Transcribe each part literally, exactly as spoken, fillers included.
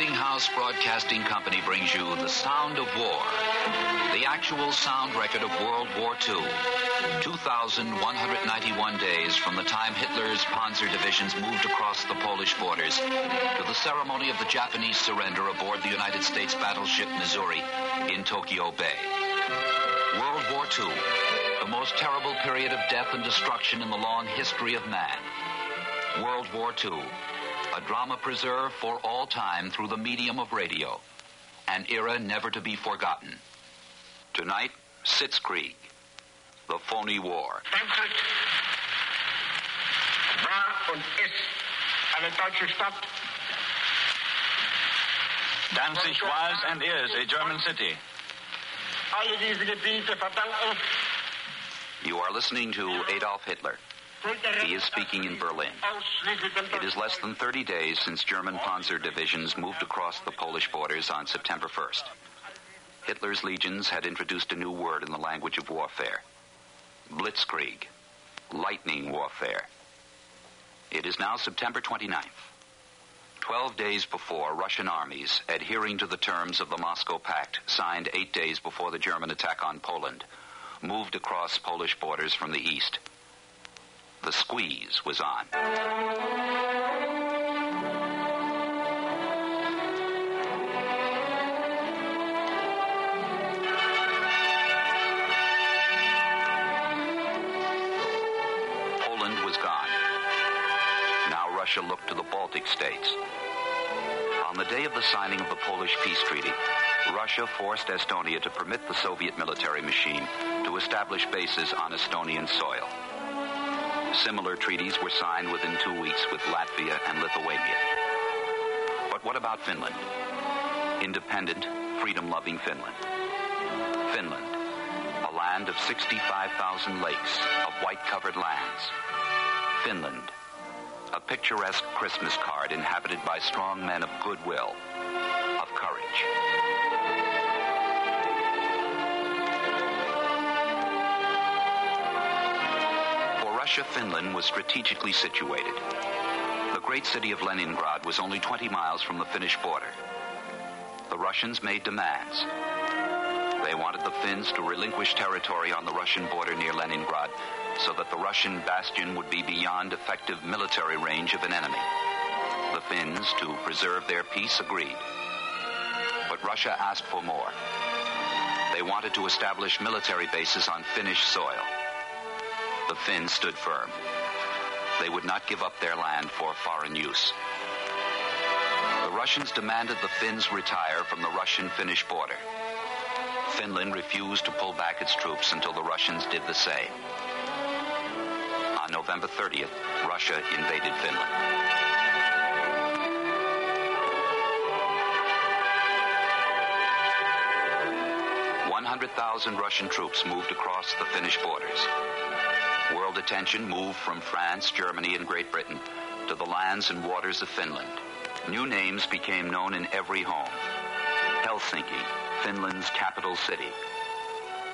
Westinghouse Broadcasting Company brings you The Sound of War, the actual sound record of World War Two, two thousand one hundred ninety-one days from the time Hitler's Panzer divisions moved across the Polish borders to the ceremony of the Japanese surrender aboard the United States battleship Missouri in Tokyo Bay. World War Two, the most terrible period of death and destruction in the long history of man. World War Two, a drama preserved for all time through the medium of radio, an era never to be forgotten. Tonight, Sitzkrieg, the phony war. Frankfurt war und ist eine deutsche Stadt. Danzig was and is a German city. Alle diese Gebiete verdanken. You are listening to Adolf Hitler. He is speaking in Berlin. It is less than thirty days since German Panzer divisions moved across the Polish borders on September first. Hitler's legions had introduced a new word in the language of warfare: Blitzkrieg, lightning warfare. It is now September twenty-ninth. Twelve days before, Russian armies, adhering to the terms of the Moscow Pact, signed eight days before the German attack on Poland, moved across Polish borders from the east. The squeeze was on. Poland was gone. Now Russia looked to the Baltic states. On the day of the signing of the Polish peace treaty, Russia forced Estonia to permit the Soviet military machine to establish bases on Estonian soil. Similar treaties were signed within two weeks with Latvia and Lithuania. But what about Finland? Independent, freedom-loving Finland. Finland, a land of sixty-five thousand lakes, of white-covered lands. Finland, a picturesque Christmas card inhabited by strong men of goodwill, of courage. Russia, Finland was strategically situated. The great city of Leningrad was only twenty miles from the Finnish border. The Russians made demands. They wanted the Finns to relinquish territory on the Russian border near Leningrad so that the Russian bastion would be beyond effective military range of an enemy. The Finns, to preserve their peace, agreed. But Russia asked for more. They wanted to establish military bases on Finnish soil. The Finns stood firm. They would not give up their land for foreign use. The Russians demanded the Finns retire from the Russian-Finnish border. Finland refused to pull back its troops until the Russians did the same. On November thirtieth, Russia invaded Finland. one hundred thousand Russian troops moved across the Finnish borders. World attention moved from France, Germany, and Great Britain to the lands and waters of Finland. New names became known in every home. Helsinki, Finland's capital city.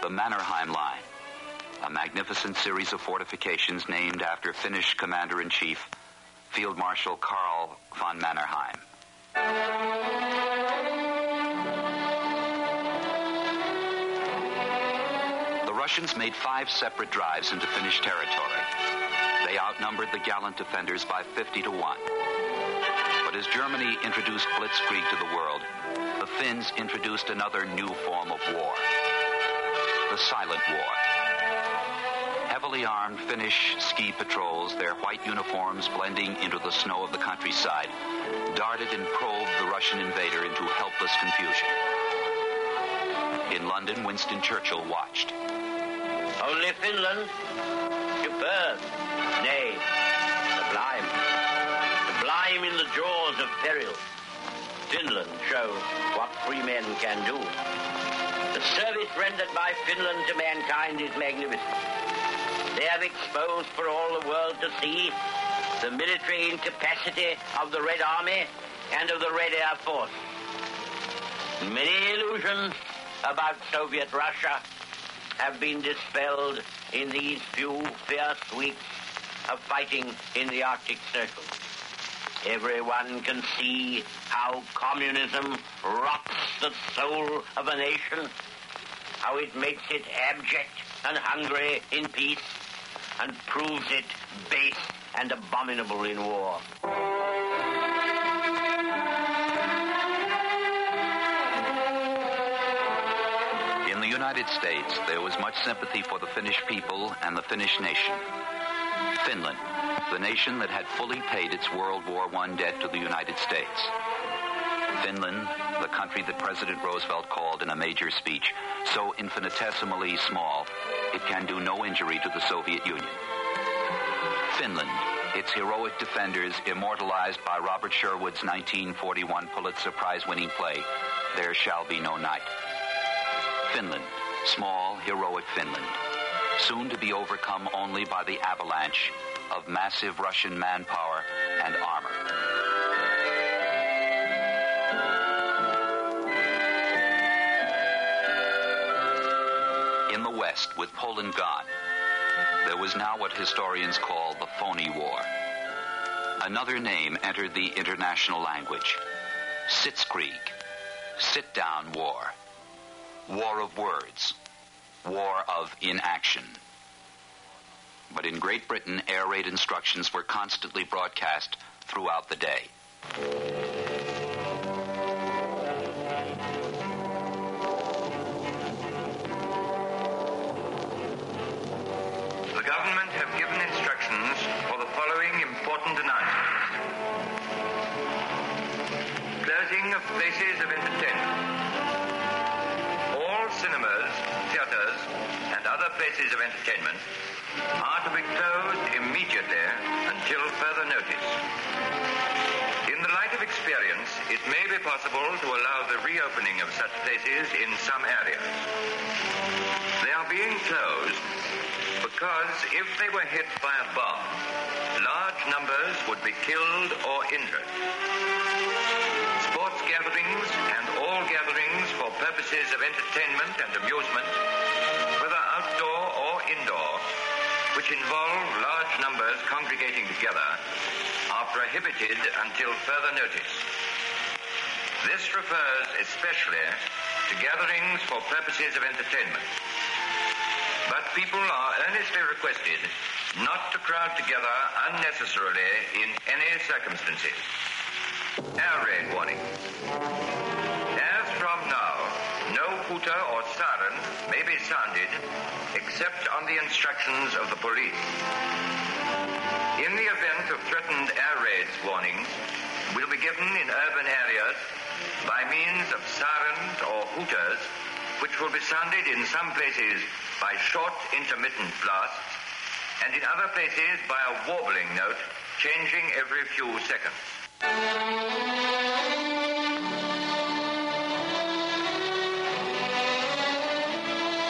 The Mannerheim Line, a magnificent series of fortifications named after Finnish Commander-in-Chief, Field Marshal Karl von Mannerheim. The Russians made five separate drives into Finnish territory. They outnumbered the gallant defenders by fifty to one. But as Germany introduced Blitzkrieg to the world, the Finns introduced another new form of war: the silent war. Heavily armed Finnish ski patrols, their white uniforms blending into the snow of the countryside, darted and probed the Russian invader into helpless confusion. In London, Winston Churchill watched. Only Finland, superb, nay, sublime, sublime in the jaws of peril. Finland shows what free men can do. The service rendered by Finland to mankind is magnificent. They have exposed for all the world to see the military incapacity of the Red Army and of the Red Air Force. Many illusions about Soviet Russia have been dispelled in these few fierce weeks of fighting in the Arctic Circle. Everyone can see how communism rots the soul of a nation, how it makes it abject and hungry in peace, and proves it base and abominable in war. In the United States, there was much sympathy for the Finnish people and the Finnish nation. Finland, the nation that had fully paid its World War One debt to the United States. Finland, the country that President Roosevelt called in a major speech so infinitesimally small it can do no injury to the Soviet Union. Finland, its heroic defenders immortalized by Robert Sherwood's nineteen forty-one Pulitzer Prize-winning play, There Shall Be No Night. Finland, small, heroic Finland, soon to be overcome only by the avalanche of massive Russian manpower and armor. In the West, with Poland gone, there was now what historians call the phony war. Another name entered the international language. Sitzkrieg. Sit-down war. War of words. War of inaction. But in Great Britain, air raid instructions were constantly broadcast throughout the day. Closing of places of entertainment. All cinemas, theaters, and other places of entertainment are to be closed immediately until further notice. In the light of experience, it may be possible to allow the reopening of such places in some areas. They are being closed because if they were hit by a bomb, large numbers would be killed or injured. Sports gatherings and all gatherings for purposes of entertainment and amusement, whether outdoor or indoor, which involve large numbers congregating together, are prohibited until further notice. This refers especially to gatherings for purposes of entertainment. But people are earnestly requested not to crowd together unnecessarily in any circumstances. Air raid warning. As from now, no hooter or siren may be sounded except on the instructions of the police. In the event of threatened air raids, warnings will be given in urban areas by means of sirens or hooters, which will be sounded in some places by short intermittent blasts, and in other places by a warbling note, changing every few seconds.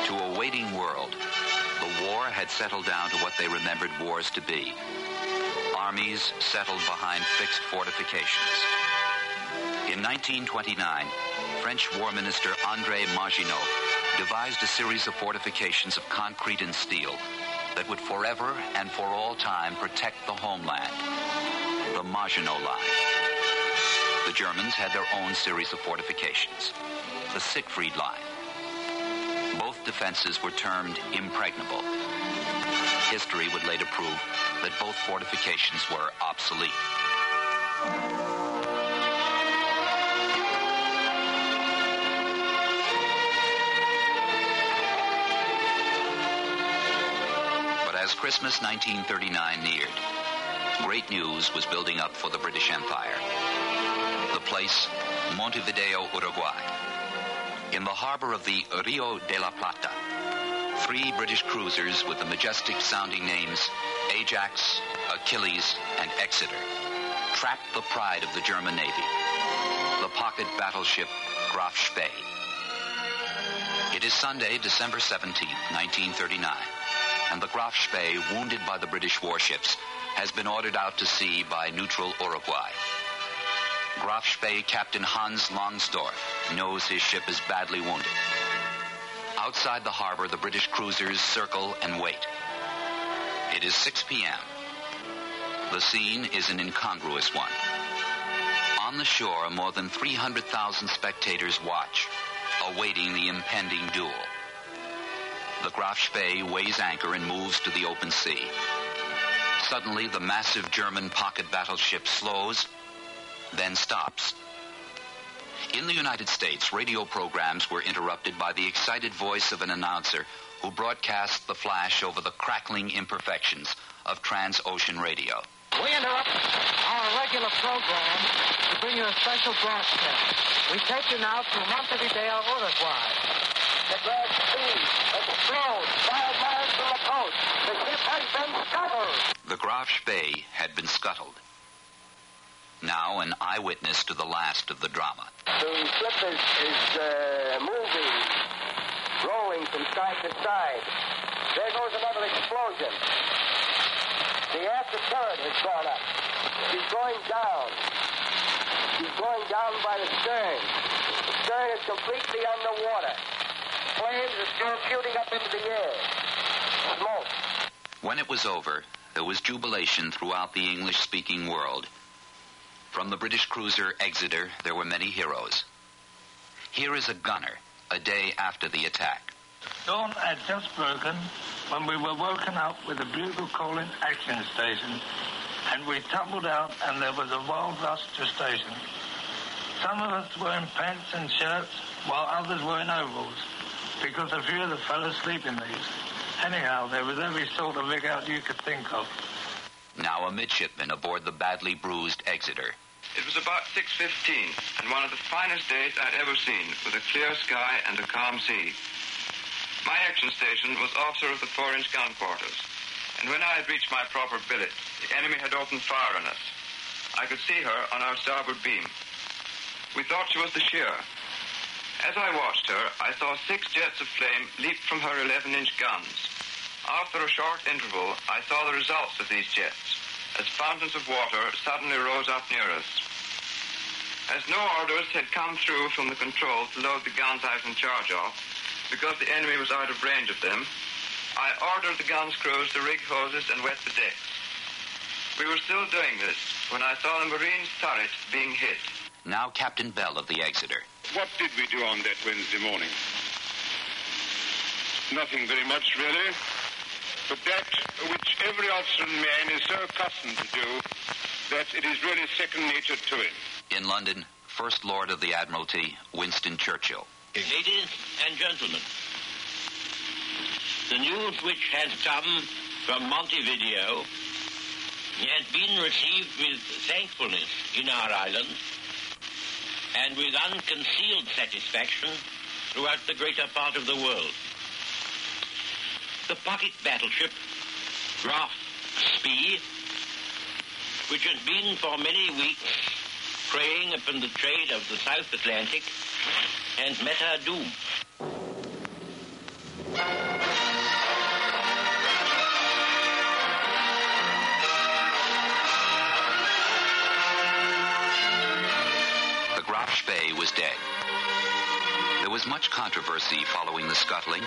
To a waiting world, the war had settled down to what they remembered wars to be. Armies settled behind fixed fortifications. In nineteen twenty-nine, French War Minister André Maginot devised a series of fortifications of concrete and steel that would forever and for all time protect the homeland, the Maginot Line. The Germans had their own series of fortifications, the Siegfried Line. Both defenses were termed impregnable. History would later prove that both fortifications were obsolete. As Christmas nineteen thirty-nine neared, great news was building up for the British Empire. The place, Montevideo, Uruguay. In the harbor of the Rio de la Plata, three British cruisers with the majestic-sounding names Ajax, Achilles, and Exeter trapped the pride of the German Navy, the pocket battleship Graf Spee. It is Sunday, December seventeenth, nineteen thirty-nine. And the Graf Spee, wounded by the British warships, has been ordered out to sea by neutral Uruguay. Graf Spee Captain Hans Langsdorff knows his ship is badly wounded. Outside the harbor, the British cruisers circle and wait. It is six p.m. The scene is an incongruous one. On the shore, more than three hundred thousand spectators watch, awaiting the impending duel. The Graf Spee weighs anchor and moves to the open sea. Suddenly, the massive German pocket battleship slows, then stops. In the United States, radio programs were interrupted by the excited voice of an announcer who broadcast the flash over the crackling imperfections of transocean radio. We interrupt our regular program to bring you a special broadcast. We take you now to Montevideo, Uruguay. The Graf Spee has flown five miles from the coast. The ship has been scuttled. The Graf Spee had been scuttled. Now an eyewitness to the last of the drama. The ship is, is uh, moving, rolling from side to side. There goes another explosion. The after turret has gone up. She's going down. She's going down by the stern. The stern is completely underwater. Flames are still shooting up into the air. Smoke. When it was over, there was jubilation throughout the English-speaking world. From the British cruiser Exeter, there were many heroes. Here is a gunner a day after the attack. Dawn had just broken when we were woken up with a bugle call in action station, and we tumbled out and there was a wild rush to station. Some of us were in pants and shirts while others were in overalls, because a few of the fellas sleep in these. Anyhow, there was every sort of rig out you could think of. Now a midshipman aboard the badly bruised Exeter. It was about six fifteen, and one of the finest days I'd ever seen, with a clear sky and a calm sea. My action station was officer of the four-inch gun quarters, and when I had reached my proper billet, the enemy had opened fire on us. I could see her on our starboard beam. We thought she was the Scheer. As I watched her, I saw six jets of flame leap from her eleven-inch guns. After a short interval, I saw the results of these jets, as fountains of water suddenly rose up near us. As no orders had come through from the control to load the guns I was in charge of, because the enemy was out of range of them, I ordered the guns' crews to rig hoses and wet the decks. We were still doing this when I saw the Marines' turret being hit. Now Captain Bell of the Exeter. What did we do on that Wednesday morning? Nothing very much, really. But that which every officer and man is so accustomed to do that it is really second nature to him. In London, First Lord of the Admiralty, Winston Churchill. Ladies and gentlemen, the news which has come from Montevideo has been received with thankfulness in our island and with unconcealed satisfaction throughout the greater part of the world. The pocket battleship, Graf Spee, which has been for many weeks preying upon the trade of the South Atlantic, has met her doom. The Graf Spee was dead. There was much controversy following the scuttling.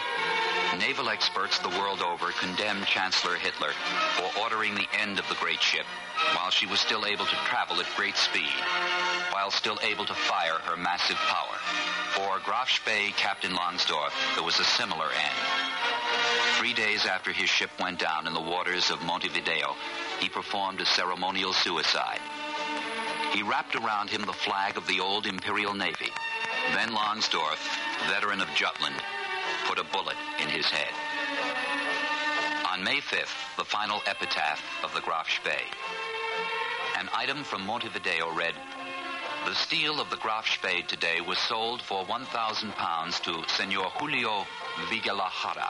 Naval experts the world over condemned Chancellor Hitler for ordering the end of the great ship while she was still able to travel at great speed, while still able to fire her massive power. For Graf Spee Captain Langsdorff, there was a similar end. Three days after his ship went down in the waters of Montevideo, he performed a ceremonial suicide. He wrapped around him the flag of the old Imperial Navy. Then Langsdorff, veteran of Jutland, put a bullet in his head. On May fifth, the final epitaph of the Graf Spee. An item from Montevideo read, "The steel of the Graf Spee today was sold for one thousand pounds to Senor Julio Vigalajara.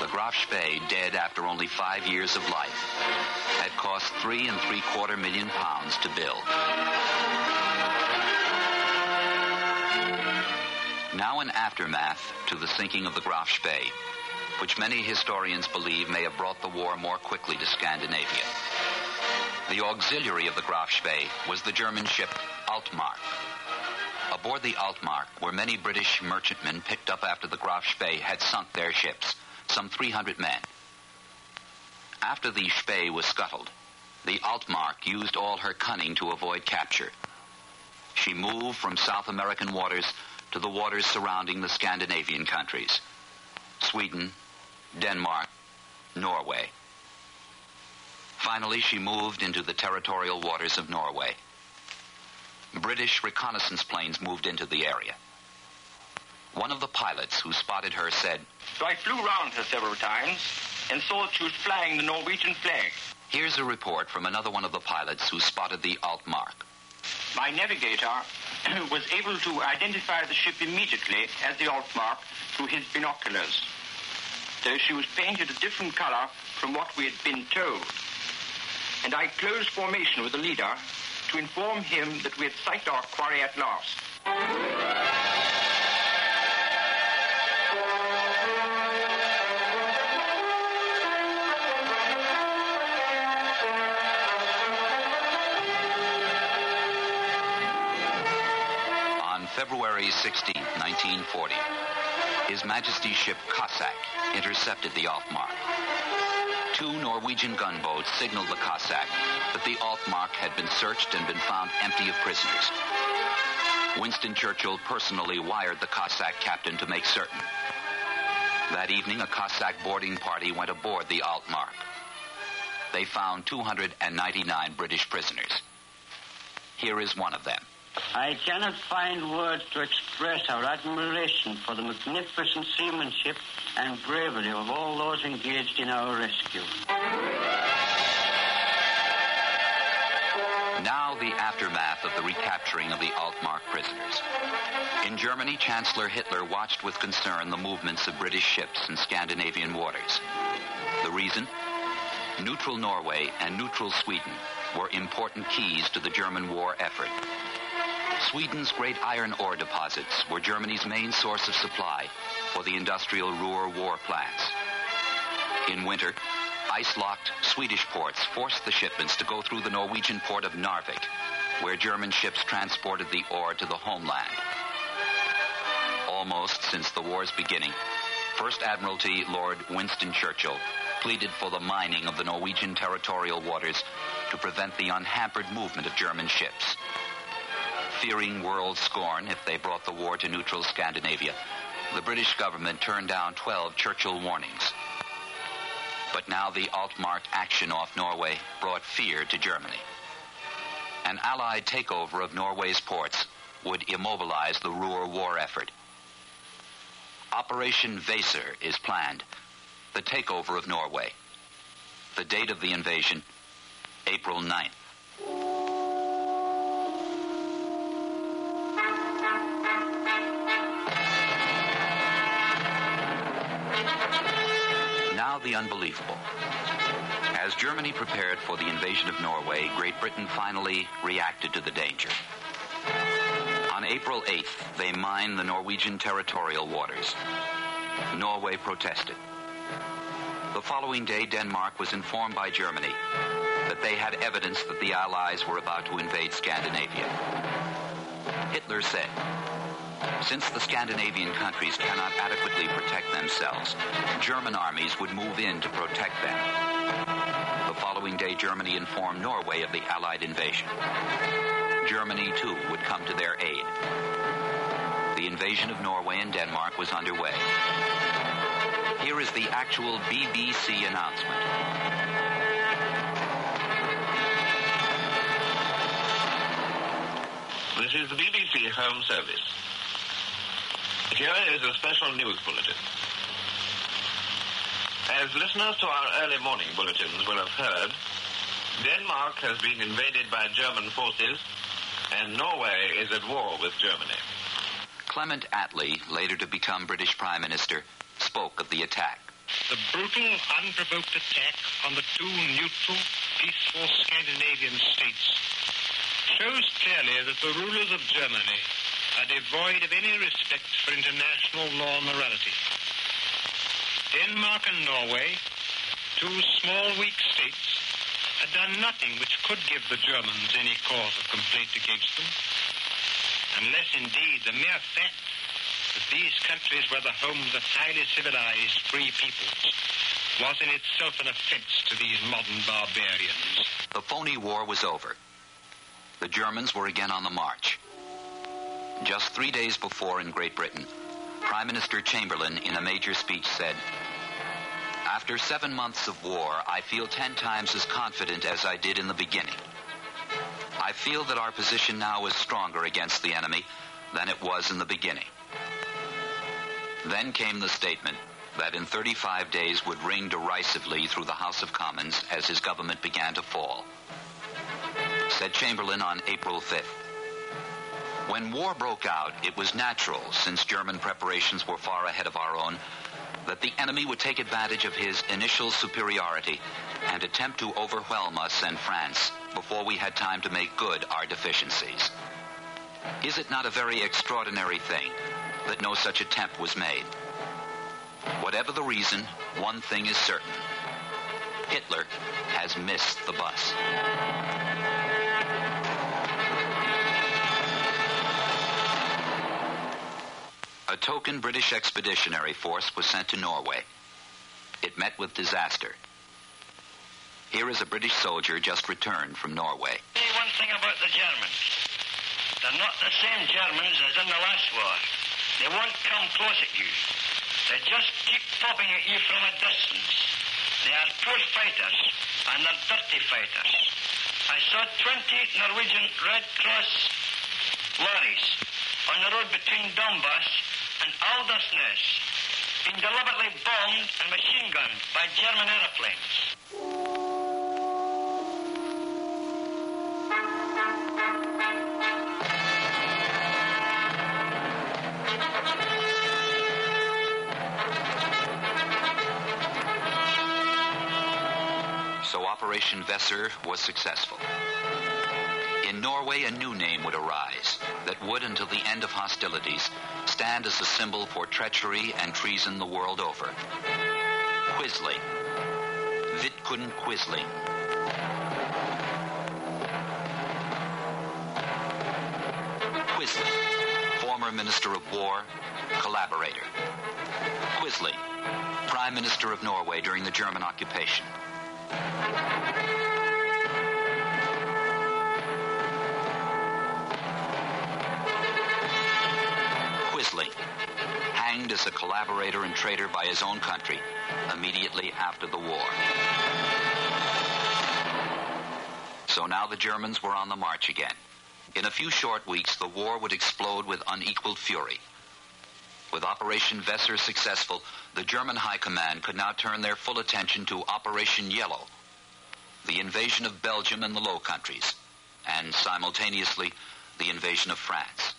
The Graf Spee, dead after only five years of life, had cost three and three-quarter million pounds to build." Now an aftermath to the sinking of the Graf Spee, which many historians believe may have brought the war more quickly to Scandinavia. The auxiliary of the Graf Spee was the German ship Altmark. Aboard the Altmark were many British merchantmen picked up after the Graf Spee had sunk their ships, some three hundred men. After the Spee was scuttled, the Altmark used all her cunning to avoid capture. she moved from South American waters to the waters surrounding the Scandinavian countries, Sweden, Denmark, Norway. Finally, she moved into the territorial waters of Norway. British reconnaissance planes moved into the area. One of the pilots who spotted her said, "So I flew round her several times and saw she was flying the Norwegian flag." Here's a report from another one of the pilots who spotted the Altmark. "My navigator was able to identify the ship immediately as the Altmark through his binoculars, though she was painted a different color from what we had been told. And I closed formation with the leader to inform him that we had sighted our quarry at last." February sixteenth, nineteen forty, His Majesty's ship Cossack intercepted the Altmark. Two Norwegian gunboats signaled the Cossack that the Altmark had been searched and been found empty of prisoners. Winston Churchill personally wired the Cossack captain to make certain. That evening, a Cossack boarding party went aboard the Altmark. They found two hundred ninety-nine British prisoners. Here is one of them. "I cannot find words to express our admiration for the magnificent seamanship and bravery of all those engaged in our rescue." Now the aftermath of the recapturing of the Altmark prisoners. In Germany, Chancellor Hitler watched with concern the movements of British ships in Scandinavian waters. The reason? Neutral Norway and neutral Sweden were important keys to the German war effort. Sweden's great iron ore deposits were Germany's main source of supply for the industrial Ruhr war plants. In winter, ice-locked Swedish ports forced the shipments to go through the Norwegian port of Narvik, where German ships transported the ore to the homeland. Almost since the war's beginning, First Admiralty Lord Winston Churchill pleaded for the mining of the Norwegian territorial waters to prevent the unhampered movement of German ships. Fearing world scorn if they brought the war to neutral Scandinavia, the British government turned down twelve Churchill warnings. But now the Altmark action off Norway brought fear to Germany. An Allied takeover of Norway's ports would immobilize the Ruhr war effort. Operation Weser is planned, the takeover of Norway. The date of the invasion, April ninth. The unbelievable. As Germany prepared for the invasion of Norway, Great Britain finally reacted to the danger. On April eighth, they mined the Norwegian territorial waters. Norway protested. The following day, Denmark was informed by Germany that they had evidence that the Allies were about to invade Scandinavia. Hitler said, "Since the Scandinavian countries cannot adequately protect themselves, German armies would move in to protect them." The following day, Germany informed Norway of the Allied invasion. Germany, too, would come to their aid. The invasion of Norway and Denmark was underway. Here is the actual B B C announcement. "This is the B B C Home Service. Here is a special news bulletin. As listeners to our early morning bulletins will have heard, Denmark has been invaded by German forces, and Norway is at war with Germany." Clement Attlee, later to become British Prime Minister, spoke of the attack. "The brutal, unprovoked attack on the two neutral, peaceful Scandinavian states shows clearly that the rulers of Germany are devoid of any respect for international law and morality. Denmark and Norway, two small weak states, had done nothing which could give the Germans any cause of complaint against them, unless indeed the mere fact that these countries were the homes of highly civilized free peoples was in itself an offense to these modern barbarians." The phony war was over. The Germans were again on the march. Just three days before in Great Britain, Prime Minister Chamberlain in a major speech said, "After seven months of war, I feel ten times as confident as I did in the beginning. I feel that our position now is stronger against the enemy than it was in the beginning." Then came the statement that in thirty-five days would ring derisively through the House of Commons as his government began to fall. Said Chamberlain on April fifth, "When war broke out, it was natural, since German preparations were far ahead of our own, that the enemy would take advantage of his initial superiority and attempt to overwhelm us and France before we had time to make good our deficiencies. Is it not a very extraordinary thing that no such attempt was made? Whatever the reason, one thing is certain. Hitler has missed the bus." A token British expeditionary force was sent to Norway. It met with disaster. Here is a British soldier just returned from Norway. Say one thing about the Germans. They're not the same Germans as in the last war. They won't come close at you. They just keep popping at you from a distance. They are poor fighters, and they're dirty fighters. I saw twenty Norwegian Red Cross lorries on the road between Dombas and Aldersness being deliberately bombed and machine gunned by German aeroplanes. So Operation Weser was successful. In Norway, a new name would arise that would, until the end of hostilities, stand as a symbol for treachery and treason the world over. Quisling. Vidkun Quisling. Quisling, former Minister of War, collaborator. Quisling, Prime Minister of Norway during the German occupation. Quisling, hanged as a collaborator and traitor by his own country immediately after the war. So now the Germans were on the march again. In a few short weeks, the war would explode with unequaled fury. With Operation Weser successful, the German High Command could now turn their full attention to Operation Yellow, the invasion of Belgium and the Low Countries, and simultaneously, the invasion of France.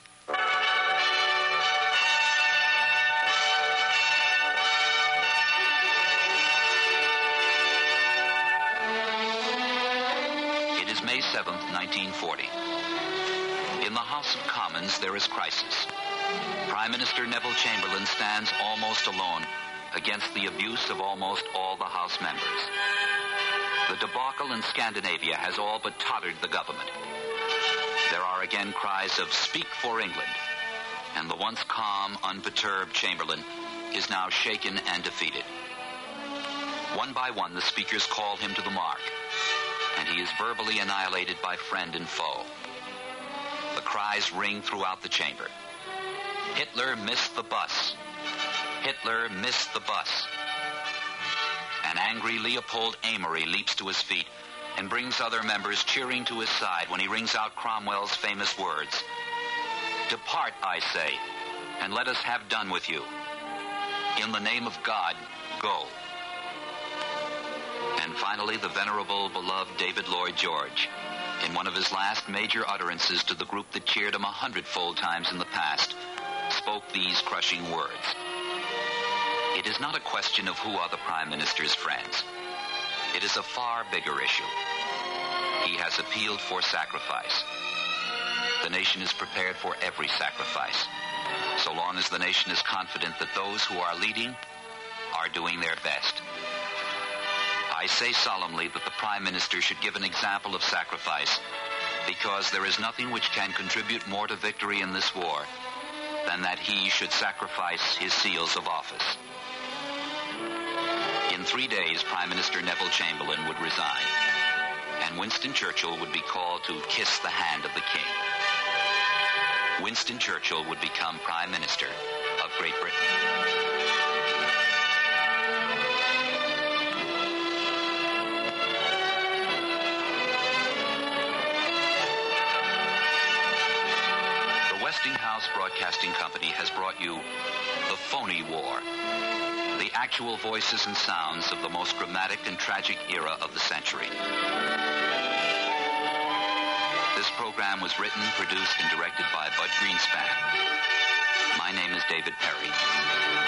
May seventh, nineteen forty. In the House of Commons, there is crisis. Prime Minister Neville Chamberlain stands almost alone against the abuse of almost all the House members. The debacle in Scandinavia has all but tottered the government. There are again cries of "Speak for England," and the once calm, unperturbed Chamberlain is now shaken and defeated. One by one, the speakers call him to the mark, and he is verbally annihilated by friend and foe. The cries ring throughout the chamber. "Hitler missed the bus. Hitler missed the bus." An angry Leopold Amory leaps to his feet and brings other members cheering to his side when he rings out Cromwell's famous words, "Depart, I say, and let us have done with you. In the name of God, go." And finally, the venerable, beloved David Lloyd George, in one of his last major utterances to the group that cheered him a hundredfold times in the past, spoke these crushing words. "It is not a question of who are the Prime Minister's friends. It is a far bigger issue. He has appealed for sacrifice. The nation is prepared for every sacrifice, so long as the nation is confident that those who are leading are doing their best. I say solemnly that the Prime Minister should give an example of sacrifice, because there is nothing which can contribute more to victory in this war than that he should sacrifice his seals of office." In three days, Prime Minister Neville Chamberlain would resign, and Winston Churchill would be called to kiss the hand of the king. Winston Churchill would become Prime Minister of Great Britain. Westinghouse Broadcasting Company has brought you The Phony War, the actual voices and sounds of the most dramatic and tragic era of the century. This program was written, produced, and directed by Bud Greenspan. My name is David Perry.